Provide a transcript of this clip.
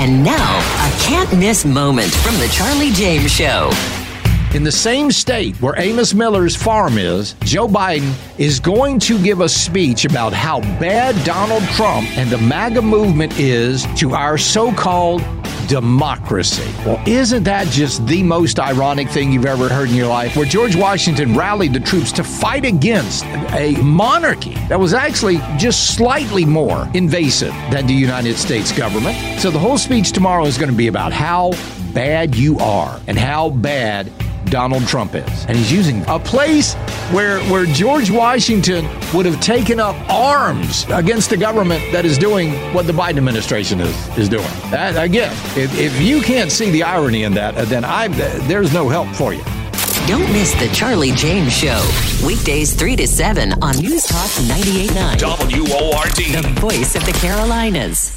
And now, a can't-miss moment from the Charlie James Show. In the same state where Amos Miller's farm is, Joe Biden is going to give a speech about how bad Donald Trump and the MAGA movement is to our so-called democracy. Well, isn't that just the most ironic thing you've ever heard in your life? Where George Washington rallied the troops to fight against a monarchy that was actually just slightly more invasive than the United States government. So the whole speech tomorrow is going to be about how bad you are and how bad Donald Trump is. And he's using a place where George Washington would have taken up arms against the government that is doing what the Biden administration is doing. That, again, if you can't see the irony in that, then there's no help for you. Don't miss the Charlie James Show. Weekdays 3 to 7 on News Talk 98.9. WORD. The voice of the Carolinas.